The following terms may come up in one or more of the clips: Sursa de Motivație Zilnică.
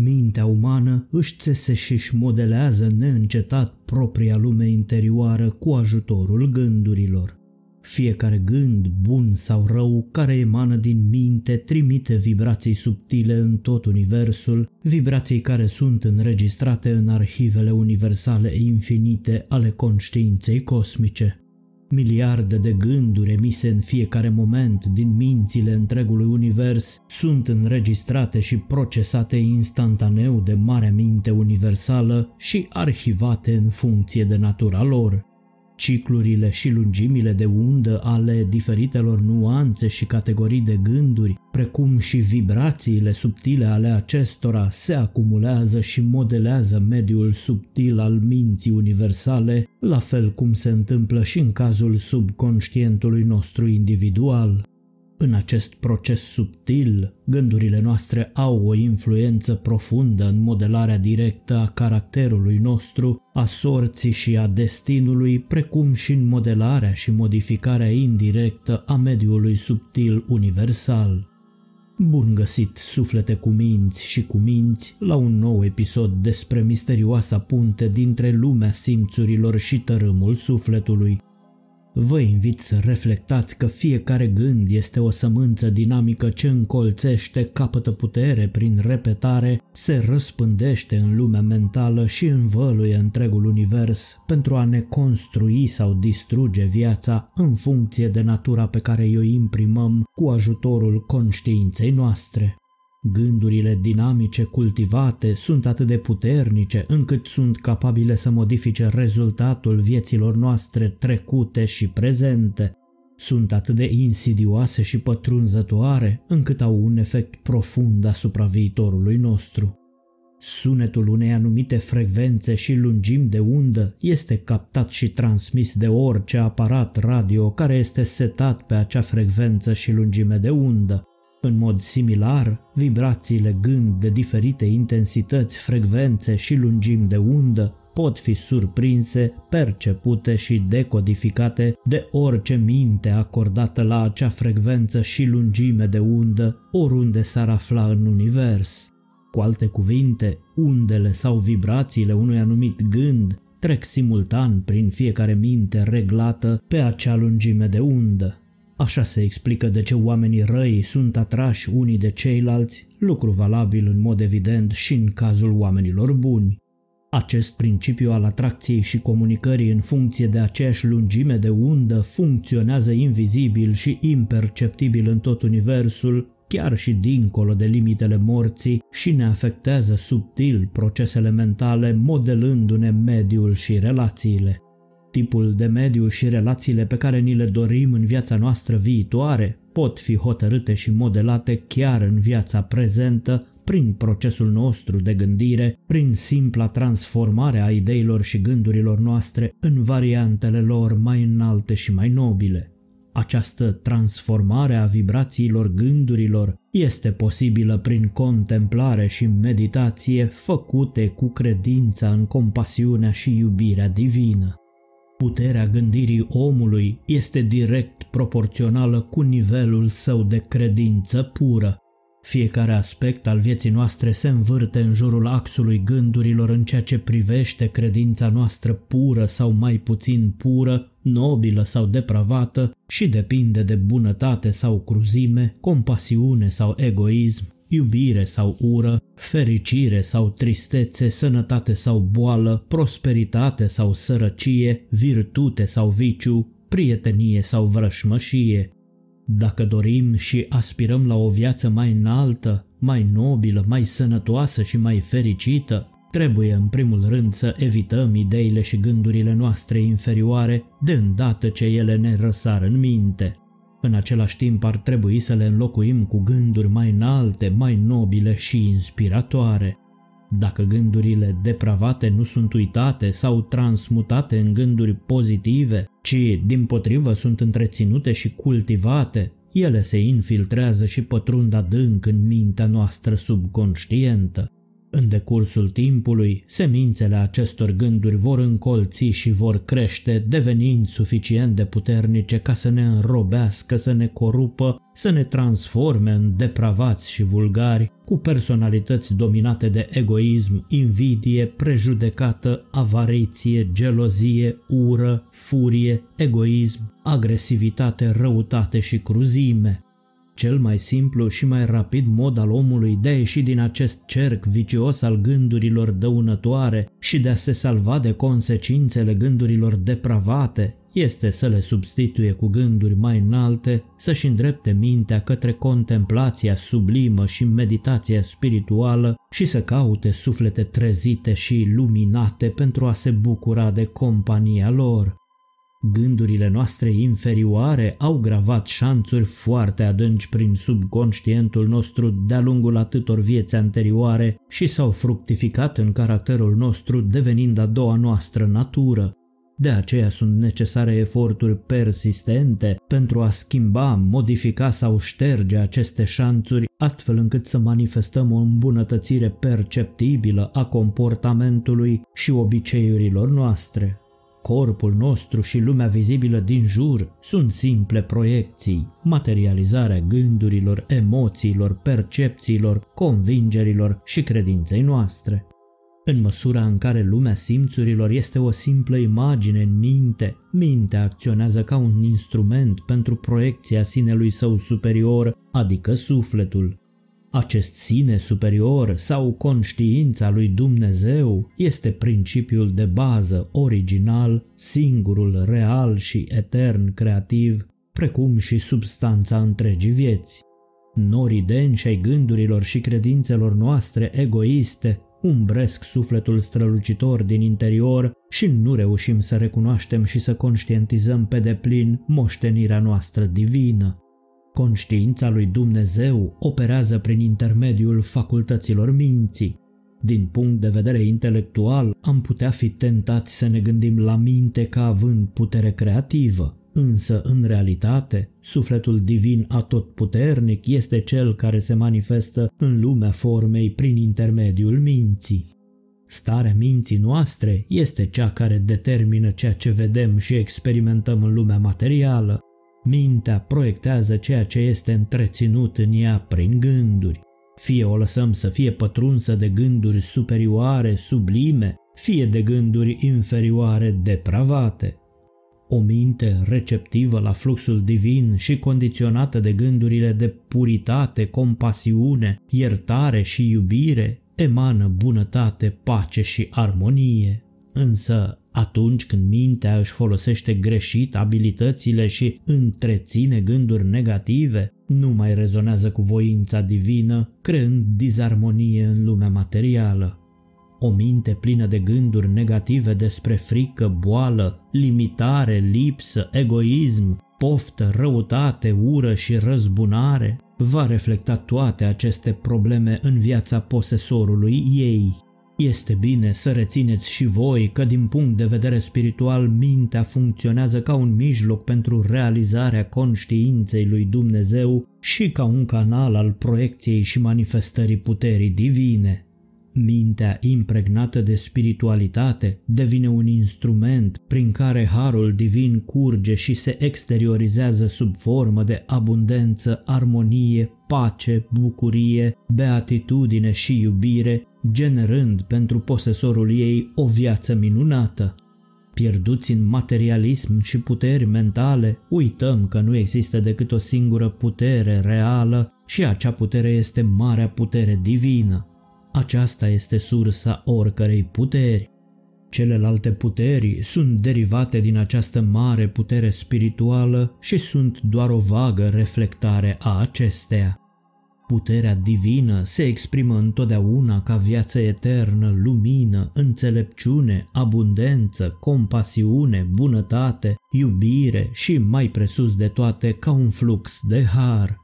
Mintea umană își țese și modelează neîncetat propria lume interioară cu ajutorul gândurilor. Fiecare gând, bun sau rău, care emană din minte trimite vibrații subtile în tot universul, vibrații care sunt înregistrate în arhivele universale infinite ale conștiinței cosmice. Miliarde de gânduri emise în fiecare moment din mințile întregului univers sunt înregistrate și procesate instantaneu de Marea Minte Universală și arhivate în funcție de natura lor. Ciclurile și lungimile de undă ale diferitelor nuanțe și categorii de gânduri, precum și vibrațiile subtile ale acestora, se acumulează și modelează mediul subtil al minții universale, la fel cum se întâmplă și în cazul subconștientului nostru individual. În acest proces subtil, gândurile noastre au o influență profundă în modelarea directă a caracterului nostru, a sorții și a destinului, precum și în modelarea și modificarea indirectă a mediului subtil universal. Bun găsit, suflete cu minți și cu minți, la un nou episod despre misterioasa punte dintre lumea simțurilor și tărâmul sufletului. Vă invit să reflectați că fiecare gând este o sămânță dinamică ce încolțește, capătă putere prin repetare, se răspândește în lumea mentală și învăluie întregul univers pentru a ne construi sau distruge viața în funcție de natura pe care o imprimăm cu ajutorul conștiinței noastre. Gândurile dinamice cultivate sunt atât de puternice încât sunt capabile să modifice rezultatul vieților noastre trecute și prezente. Sunt atât de insidioase și pătrunzătoare încât au un efect profund asupra viitorului nostru. Sunetul unei anumite frecvențe și lungimi de undă este captat și transmis de orice aparat radio care este setat pe acea frecvență și lungime de undă. În mod similar, vibrațiile gând de diferite intensități, frecvențe și lungimi de undă pot fi surprinse, percepute și decodificate de orice minte acordată la acea frecvență și lungime de undă, oriunde s-ar afla în univers. Cu alte cuvinte, undele sau vibrațiile unui anumit gând trec simultan prin fiecare minte reglată pe acea lungime de undă. Așa se explică de ce oamenii răi sunt atrași unii de ceilalți, lucru valabil în mod evident și în cazul oamenilor buni. Acest principiu al atracției și comunicării în funcție de aceeași lungime de undă funcționează invizibil și imperceptibil în tot universul, chiar și dincolo de limitele morții, și ne afectează subtil procesele mentale, modelându-ne mediul și relațiile. Tipul de mediu și relațiile pe care ni le dorim în viața noastră viitoare pot fi hotărâte și modelate chiar în viața prezentă prin procesul nostru de gândire, prin simpla transformare a ideilor și gândurilor noastre în variantele lor mai înalte și mai nobile. Această transformare a vibrațiilor gândurilor este posibilă prin contemplare și meditație făcute cu credința în compasiunea și iubirea divină. Puterea gândirii omului este direct proporțională cu nivelul său de credință pură. Fiecare aspect al vieții noastre se învârte în jurul axului gândurilor în ceea ce privește credința noastră pură sau mai puțin pură, nobilă sau depravată, și depinde de bunătate sau cruzime, compasiune sau egoism, iubire sau ură, fericire sau tristețe, sănătate sau boală, prosperitate sau sărăcie, virtute sau viciu, prietenie sau vrășmășie. Dacă dorim și aspirăm la o viață mai înaltă, mai nobilă, mai sănătoasă și mai fericită, trebuie în primul rând să evităm ideile și gândurile noastre inferioare de îndată ce ele ne răsar în minte. În același timp ar trebui să le înlocuim cu gânduri mai înalte, mai nobile și inspiratoare. Dacă gândurile depravate nu sunt uitate sau transmutate în gânduri pozitive, ci dimpotrivă sunt întreținute și cultivate, ele se infiltrează și pătrund adânc în mintea noastră subconștientă. În decursul timpului, semințele acestor gânduri vor încolți și vor crește, devenind suficient de puternice ca să ne înrobească, să ne corupă, să ne transforme în depravați și vulgari, cu personalități dominate de egoism, invidie, prejudecată, avariție, gelozie, ură, furie, egoism, agresivitate, răutate și cruzime. Cel mai simplu și mai rapid mod al omului de a ieși din acest cerc vicios al gândurilor dăunătoare și de a se salva de consecințele gândurilor depravate este să le substituie cu gânduri mai înalte, să-și îndrepte mintea către contemplația sublimă și meditația spirituală și să caute suflete trezite și iluminate pentru a se bucura de compania lor. Gândurile noastre inferioare au gravat șanțuri foarte adânci prin subconștientul nostru de-a lungul atâtor vieți anterioare și s-au fructificat în caracterul nostru, devenind a doua noastră natură. De aceea sunt necesare eforturi persistente pentru a schimba, modifica sau șterge aceste șanțuri, astfel încât să manifestăm o îmbunătățire perceptibilă a comportamentului și obiceiurilor noastre. Corpul nostru și lumea vizibilă din jur sunt simple proiecții, materializarea gândurilor, emoțiilor, percepțiilor, convingerilor și credinței noastre. În măsura în care lumea simțurilor este o simplă imagine în minte, mintea acționează ca un instrument pentru proiecția sinelui său superior, adică sufletul. Acest sine superior sau conștiința lui Dumnezeu este principiul de bază original, singurul real și etern creativ, precum și substanța întregii vieți. Norii denși ai gândurilor și credințelor noastre egoiste umbresc sufletul strălucitor din interior și nu reușim să recunoaștem și să conștientizăm pe deplin moștenirea noastră divină. Conștiința lui Dumnezeu operează prin intermediul facultăților minții. Din punct de vedere intelectual, am putea fi tentați să ne gândim la minte ca având putere creativă, însă, în realitate, sufletul divin atotputernic este cel care se manifestă în lumea formei prin intermediul minții. Starea minții noastre este cea care determină ceea ce vedem și experimentăm în lumea materială. Mintea proiectează ceea ce este întreținut în ea prin gânduri. Fie o lăsăm să fie pătrunsă de gânduri superioare, sublime, fie de gânduri inferioare, depravate. O minte receptivă la fluxul divin și condiționată de gândurile de puritate, compasiune, iertare și iubire, emană bunătate, pace și armonie. Însă, atunci când mintea își folosește greșit abilitățile și întreține gânduri negative, nu mai rezonează cu voința divină, creând dizarmonie în lumea materială. O minte plină de gânduri negative despre frică, boală, limitare, lipsă, egoism, poftă, răutate, ură și răzbunare, va reflecta toate aceste probleme în viața posesorului ei. Este bine să rețineți și voi că din punct de vedere spiritual mintea funcționează ca un mijloc pentru realizarea conștiinței lui Dumnezeu și ca un canal al proiecției și manifestării puterii divine. Mintea impregnată de spiritualitate devine un instrument prin care harul divin curge și se exteriorizează sub formă de abundență, armonie, pace, bucurie, beatitudine și iubire, generând pentru posesorul ei o viață minunată. Pierduți în materialism și puteri mentale, uităm că nu există decât o singură putere reală și acea putere este marea putere divină. Aceasta este sursa oricărei puteri. Celelalte puteri sunt derivate din această mare putere spirituală și sunt doar o vagă reflectare a acesteia. Puterea divină se exprimă întotdeauna ca viață eternă, lumină, înțelepciune, abundență, compasiune, bunătate, iubire și, mai presus de toate, ca un flux de har.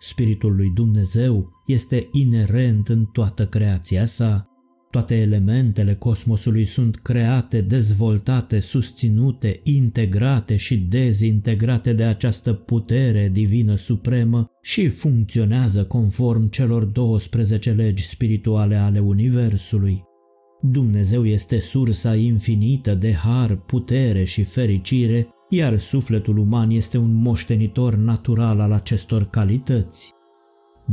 Spiritul lui Dumnezeu este inerent în toată creația sa. Toate elementele cosmosului sunt create, dezvoltate, susținute, integrate și dezintegrate de această putere divină supremă și funcționează conform celor 12 legi spirituale ale Universului. Dumnezeu este sursa infinită de har, putere și fericire, iar sufletul uman este un moștenitor natural al acestor calități.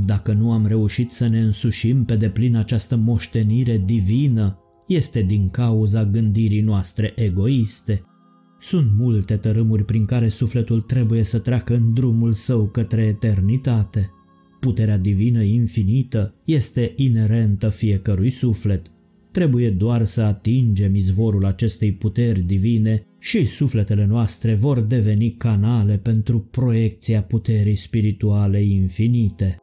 Dacă nu am reușit să ne însușim pe deplin această moștenire divină, este din cauza gândirii noastre egoiste. Sunt multe tărâmuri prin care sufletul trebuie să treacă în drumul său către eternitate. Puterea divină infinită este inerentă fiecărui suflet. Trebuie doar să atingem izvorul acestei puteri divine și sufletele noastre vor deveni canale pentru proiecția puterii spirituale infinite.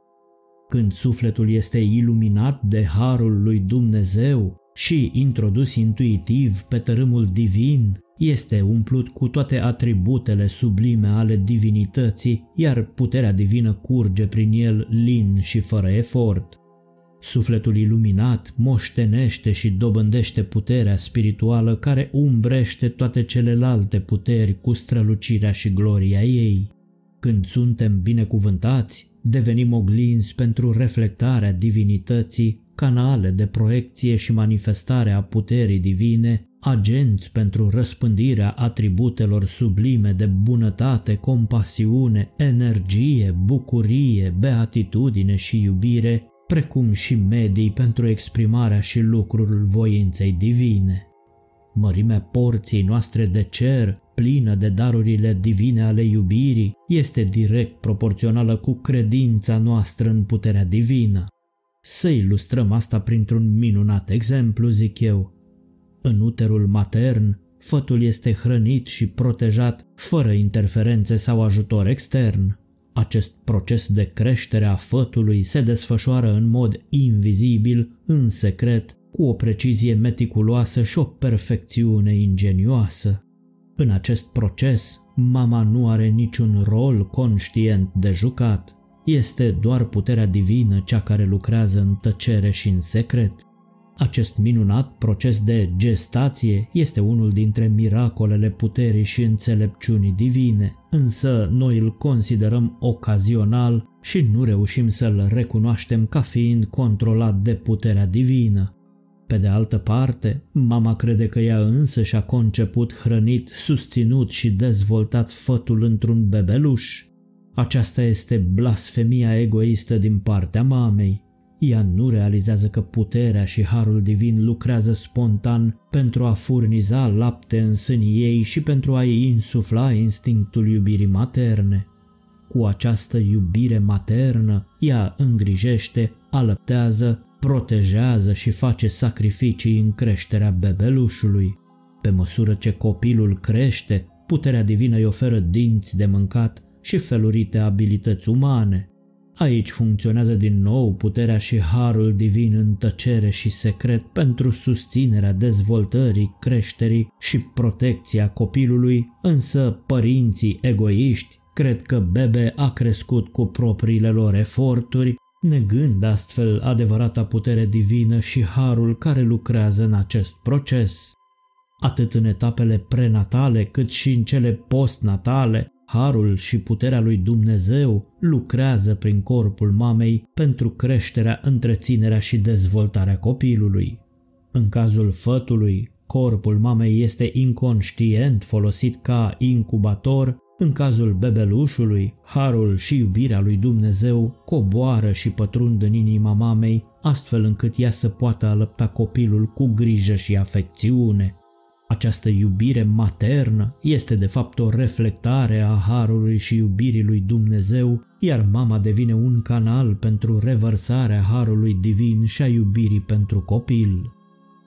Când sufletul este iluminat de harul lui Dumnezeu și introdus intuitiv pe tărâmul divin, este umplut cu toate atributele sublime ale divinității, iar puterea divină curge prin el lin și fără efort. Sufletul iluminat moștenește și dobândește puterea spirituală care umbrește toate celelalte puteri cu strălucirea și gloria ei. Când suntem binecuvântați, devenim oglinzi pentru reflectarea divinității, canale de proiecție și manifestare a puterii divine, agenți pentru răspândirea atributelor sublime de bunătate, compasiune, energie, bucurie, beatitudine și iubire, precum și medii pentru exprimarea și lucrul voinței divine. Mărimea porții noastre de cer, plină de darurile divine ale iubirii, este direct proporțională cu credința noastră în puterea divină. Să ilustrăm asta printr-un minunat exemplu, zic eu. În uterul matern, fătul este hrănit și protejat fără interferențe sau ajutor extern. Acest proces de creștere a fătului se desfășoară în mod invizibil, în secret, cu o precizie meticuloasă și o perfecțiune ingenioasă. În acest proces, mama nu are niciun rol conștient de jucat. Este doar puterea divină cea care lucrează în tăcere și în secret. Acest minunat proces de gestație este unul dintre miracolele puterii și înțelepciunii divine, însă noi îl considerăm ocazional și nu reușim să-l recunoaștem ca fiind controlat de puterea divină. Pe de altă parte, mama crede că ea însă și-a conceput, hrănit, susținut și dezvoltat fătul într-un bebeluș. Aceasta este blasfemia egoistă din partea mamei. Ea nu realizează că puterea și harul divin lucrează spontan pentru a furniza lapte în sânii ei și pentru a-i insufla instinctul iubirii materne. Cu această iubire maternă, ea îngrijește, alăptează, protejează și face sacrificii în creșterea bebelușului. Pe măsură ce copilul crește, puterea divină îi oferă dinți de mâncat și felurite abilități umane. Aici funcționează din nou puterea și harul divin în tăcere și secret pentru susținerea dezvoltării, creșterii și protecția copilului, însă părinții egoiști cred că bebe a crescut cu propriile lor eforturi, negând astfel adevărata putere divină și harul care lucrează în acest proces. Atât în etapele prenatale cât și în cele postnatale, harul și puterea lui Dumnezeu lucrează prin corpul mamei pentru creșterea, întreținerea și dezvoltarea copilului. În cazul fătului, corpul mamei este inconștient folosit ca incubator. În cazul bebelușului, harul și iubirea lui Dumnezeu coboară și pătrund în inima mamei, astfel încât ea să poată alăpta copilul cu grijă și afecțiune. Această iubire maternă este de fapt o reflectare a harului și iubirii lui Dumnezeu, iar mama devine un canal pentru revărsarea harului divin și a iubirii pentru copil.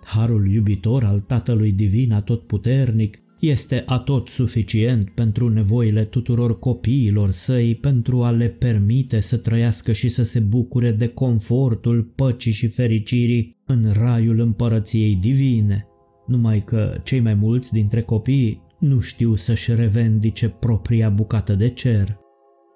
Harul iubitor al Tatălui Divin Atotputernic este atotsuficient pentru nevoile tuturor copiilor săi, pentru a le permite să trăiască și să se bucure de confortul, păcii și fericirii în raiul împărăției divine. Numai că cei mai mulți dintre copii nu știu să-și revendice propria bucată de cer.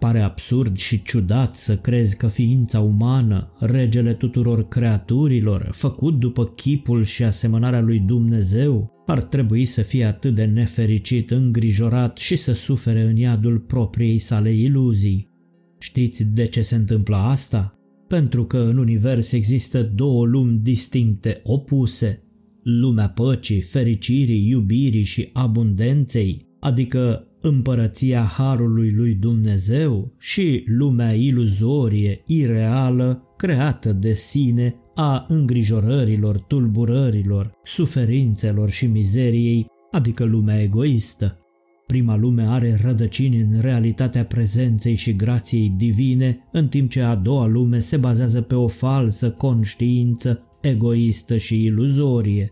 Pare absurd și ciudat să crezi că ființa umană, regele tuturor creaturilor, făcut după chipul și asemănarea lui Dumnezeu, ar trebui să fie atât de nefericit, îngrijorat și să sufere în iadul propriei sale iluzii. Știți de ce se întâmplă asta? Pentru că în univers există două lumi distincte, opuse: lumea păcii, fericirii, iubirii și abundenței, adică împărăția harului lui Dumnezeu, și lumea iluzorie, ireală, creată de sine, a îngrijorărilor, tulburărilor, suferințelor și mizeriei, adică lumea egoistă. Prima lume are rădăcini în realitatea prezenței și grației divine, în timp ce a doua lume se bazează pe o falsă conștiință egoistă și iluzorie.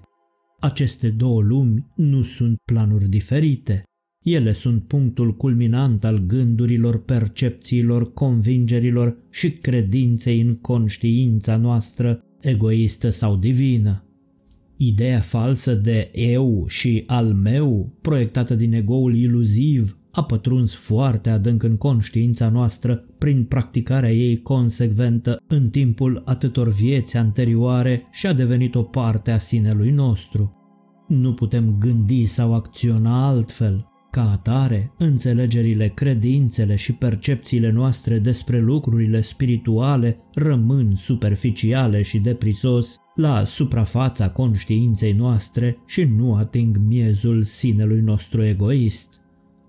Aceste două lumi nu sunt planuri diferite. Ele sunt punctul culminant al gândurilor, percepțiilor, convingerilor și credinței în conștiința noastră, egoistă sau divină. Ideea falsă de eu și al meu, proiectată din egoul iluziv, a pătruns foarte adânc în conștiința noastră prin practicarea ei consecventă în timpul atâtor vieți anterioare și a devenit o parte a sinelui nostru. Nu putem gândi sau acționa altfel. Ca atare, înțelegerile, credințele și percepțiile noastre despre lucrurile spirituale rămân superficiale și de prisos la suprafața conștiinței noastre și nu ating miezul sinelui nostru egoist.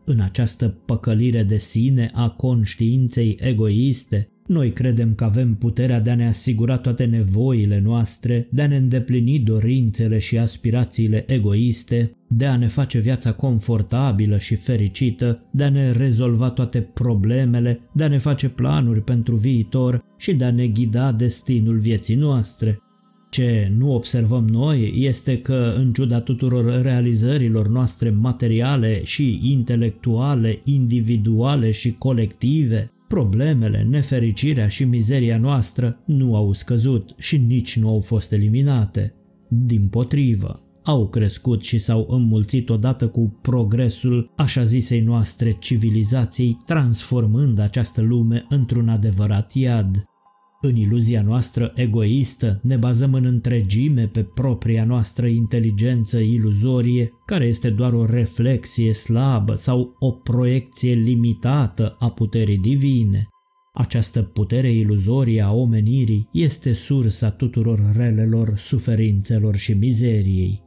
În această păcălire de sine a conștiinței egoiste, noi credem că avem puterea de a ne asigura toate nevoile noastre, de a ne îndeplini dorințele și aspirațiile egoiste, de a ne face viața confortabilă și fericită, de a ne rezolva toate problemele, de a ne face planuri pentru viitor și de a ne ghida destinul vieții noastre. Ce nu observăm noi este că, în ciuda tuturor realizărilor noastre materiale și intelectuale, individuale și colective, problemele, nefericirea și mizeria noastră nu au scăzut și nici nu au fost eliminate. Dimpotrivă, au crescut și s-au înmulțit odată cu progresul așa zisei noastre civilizații, transformând această lume într-un adevărat iad. În iluzia noastră egoistă ne bazăm în întregime pe propria noastră inteligență iluzorie, care este doar o reflexie slabă sau o proiecție limitată a puterii divine. Această putere iluzorie a omenirii este sursa tuturor relelor, suferințelor și mizeriei.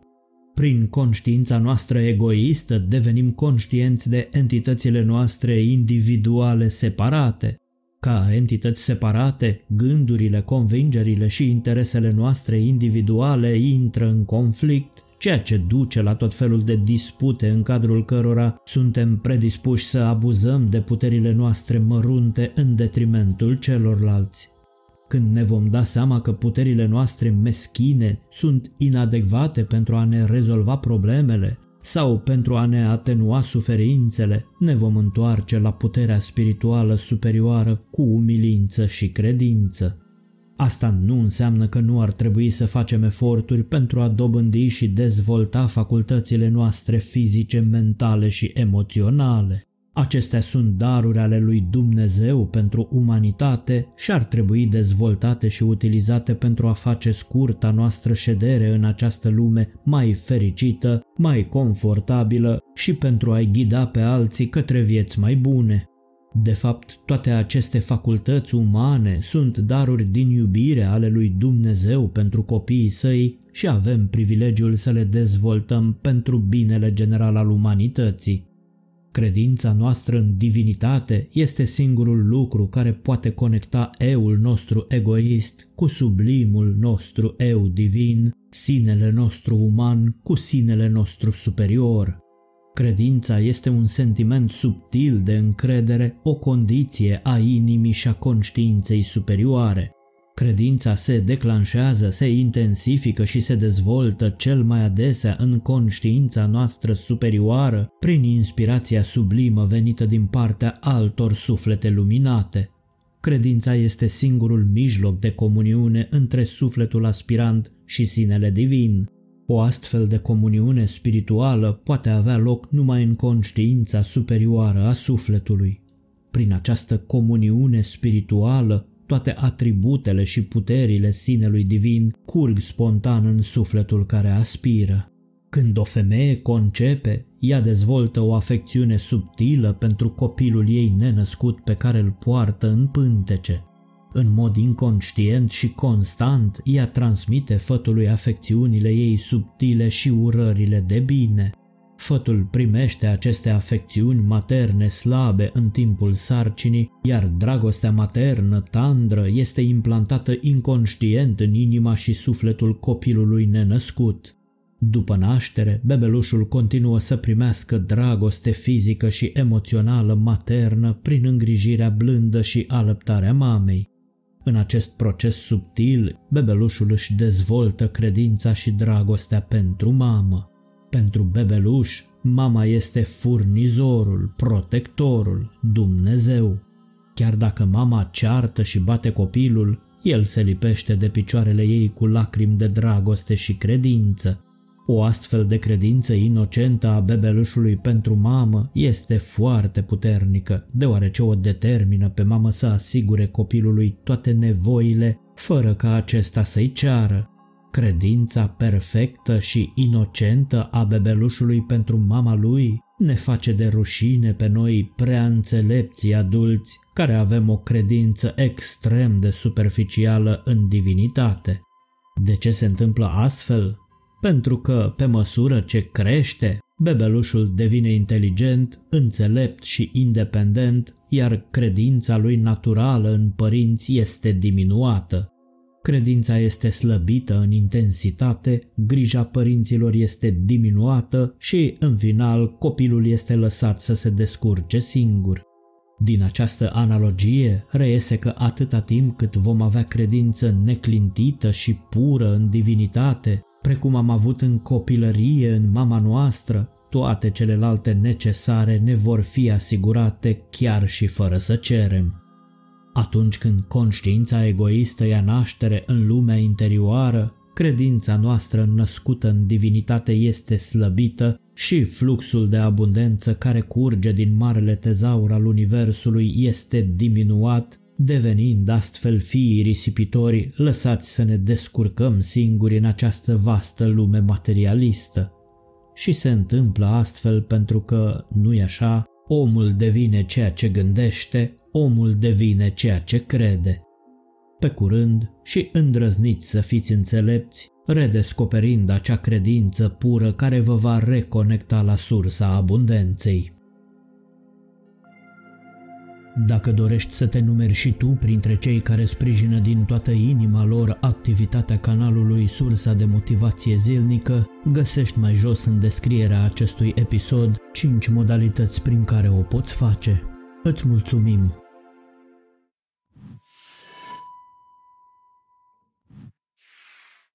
Prin conștiința noastră egoistă devenim conștienți de entitățile noastre individuale separate. Ca entități separate, gândurile, convingerile și interesele noastre individuale intră în conflict, ceea ce duce la tot felul de dispute în cadrul cărora suntem predispuși să abuzăm de puterile noastre mărunte în detrimentul celorlalți. Când ne vom da seama că puterile noastre meschine sunt inadecvate pentru a ne rezolva problemele sau pentru a ne atenua suferințele, ne vom întoarce la puterea spirituală superioară cu umilință și credință. Asta nu înseamnă că nu ar trebui să facem eforturi pentru a dobândi și dezvolta facultățile noastre fizice, mentale și emoționale. Acestea sunt daruri ale lui Dumnezeu pentru umanitate și ar trebui dezvoltate și utilizate pentru a face scurta noastră ședere în această lume mai fericită, mai confortabilă și pentru a-i ghida pe alții către vieți mai bune. De fapt, toate aceste facultăți umane sunt daruri din iubire ale lui Dumnezeu pentru copiii săi și avem privilegiul să le dezvoltăm pentru binele general al umanității. Credința noastră în divinitate este singurul lucru care poate conecta eul nostru egoist cu sublimul nostru eu divin, sinele nostru uman cu sinele nostru superior. Credința este un sentiment subtil de încredere, o condiție a inimii și a conștiinței superioare. Credința se declanșează, se intensifică și se dezvoltă cel mai adesea în conștiința noastră superioară prin inspirația sublimă venită din partea altor suflete luminate. Credința este singurul mijloc de comuniune între sufletul aspirant și sinele divin. O astfel de comuniune spirituală poate avea loc numai în conștiința superioară a sufletului. prin această comuniune spirituală, toate atributele și puterile sinelui divin curg spontan în sufletul care aspiră. Când o femeie concepe, ea dezvoltă o afecțiune subtilă pentru copilul ei nenăscut pe care îl poartă în pântece. În mod inconștient și constant, ea transmite fătului afecțiunile ei subtile și urările de bine. Fătul primește aceste afecțiuni materne slabe în timpul sarcinii, iar dragostea maternă tandră este implantată inconștient în inima și sufletul copilului nenăscut. După naștere, bebelușul continuă să primească dragoste fizică și emoțională maternă prin îngrijirea blândă și alăptarea mamei. În acest proces subtil, bebelușul își dezvoltă credința și dragostea pentru mamă. Pentru bebeluș, mama este furnizorul, protectorul, Dumnezeu. Chiar dacă mama ceartă și bate copilul, el se lipește de picioarele ei cu lacrimi de dragoste și credință. O astfel de credință inocentă a bebelușului pentru mamă este foarte puternică, deoarece o determină pe mamă să asigure copilului toate nevoile, fără ca acesta să-i ceară. Credința perfectă și inocentă a bebelușului pentru mama lui ne face de rușine pe noi prea înțelepții adulți care avem o credință extrem de superficială în divinitate. De ce se întâmplă astfel? Pentru că, pe măsură ce crește, bebelușul devine inteligent, înțelept și independent, iar credința lui naturală în părinți este diminuată. Credința este slăbită în intensitate, grija părinților este diminuată și, în final, copilul este lăsat să se descurce singur. Din această analogie reiese că atâta timp cât vom avea credință neclintită și pură în divinitate, precum am avut în copilărie în mama noastră, toate celelalte necesare ne vor fi asigurate chiar și fără să cerem. Atunci când conștiința egoistă ia naștere în lumea interioară, credința noastră născută în divinitate este slăbită și fluxul de abundență care curge din marele tezaur al universului este diminuat, devenind astfel fiii risipitori lăsați să ne descurcăm singuri în această vastă lume materialistă. Și se întâmplă astfel pentru că, nu-i așa, omul devine ceea ce gândește, omul devine ceea ce crede. Pe curând și îndrăzniți să fiți înțelepți, redescoperind acea credință pură care vă va reconecta la sursa abundenței. Dacă dorești să te numeri și tu printre cei care sprijină din toată inima lor activitatea canalului Sursa de Motivație Zilnică, găsești mai jos în descrierea acestui episod 5 modalități prin care o poți face. Îți mulțumim!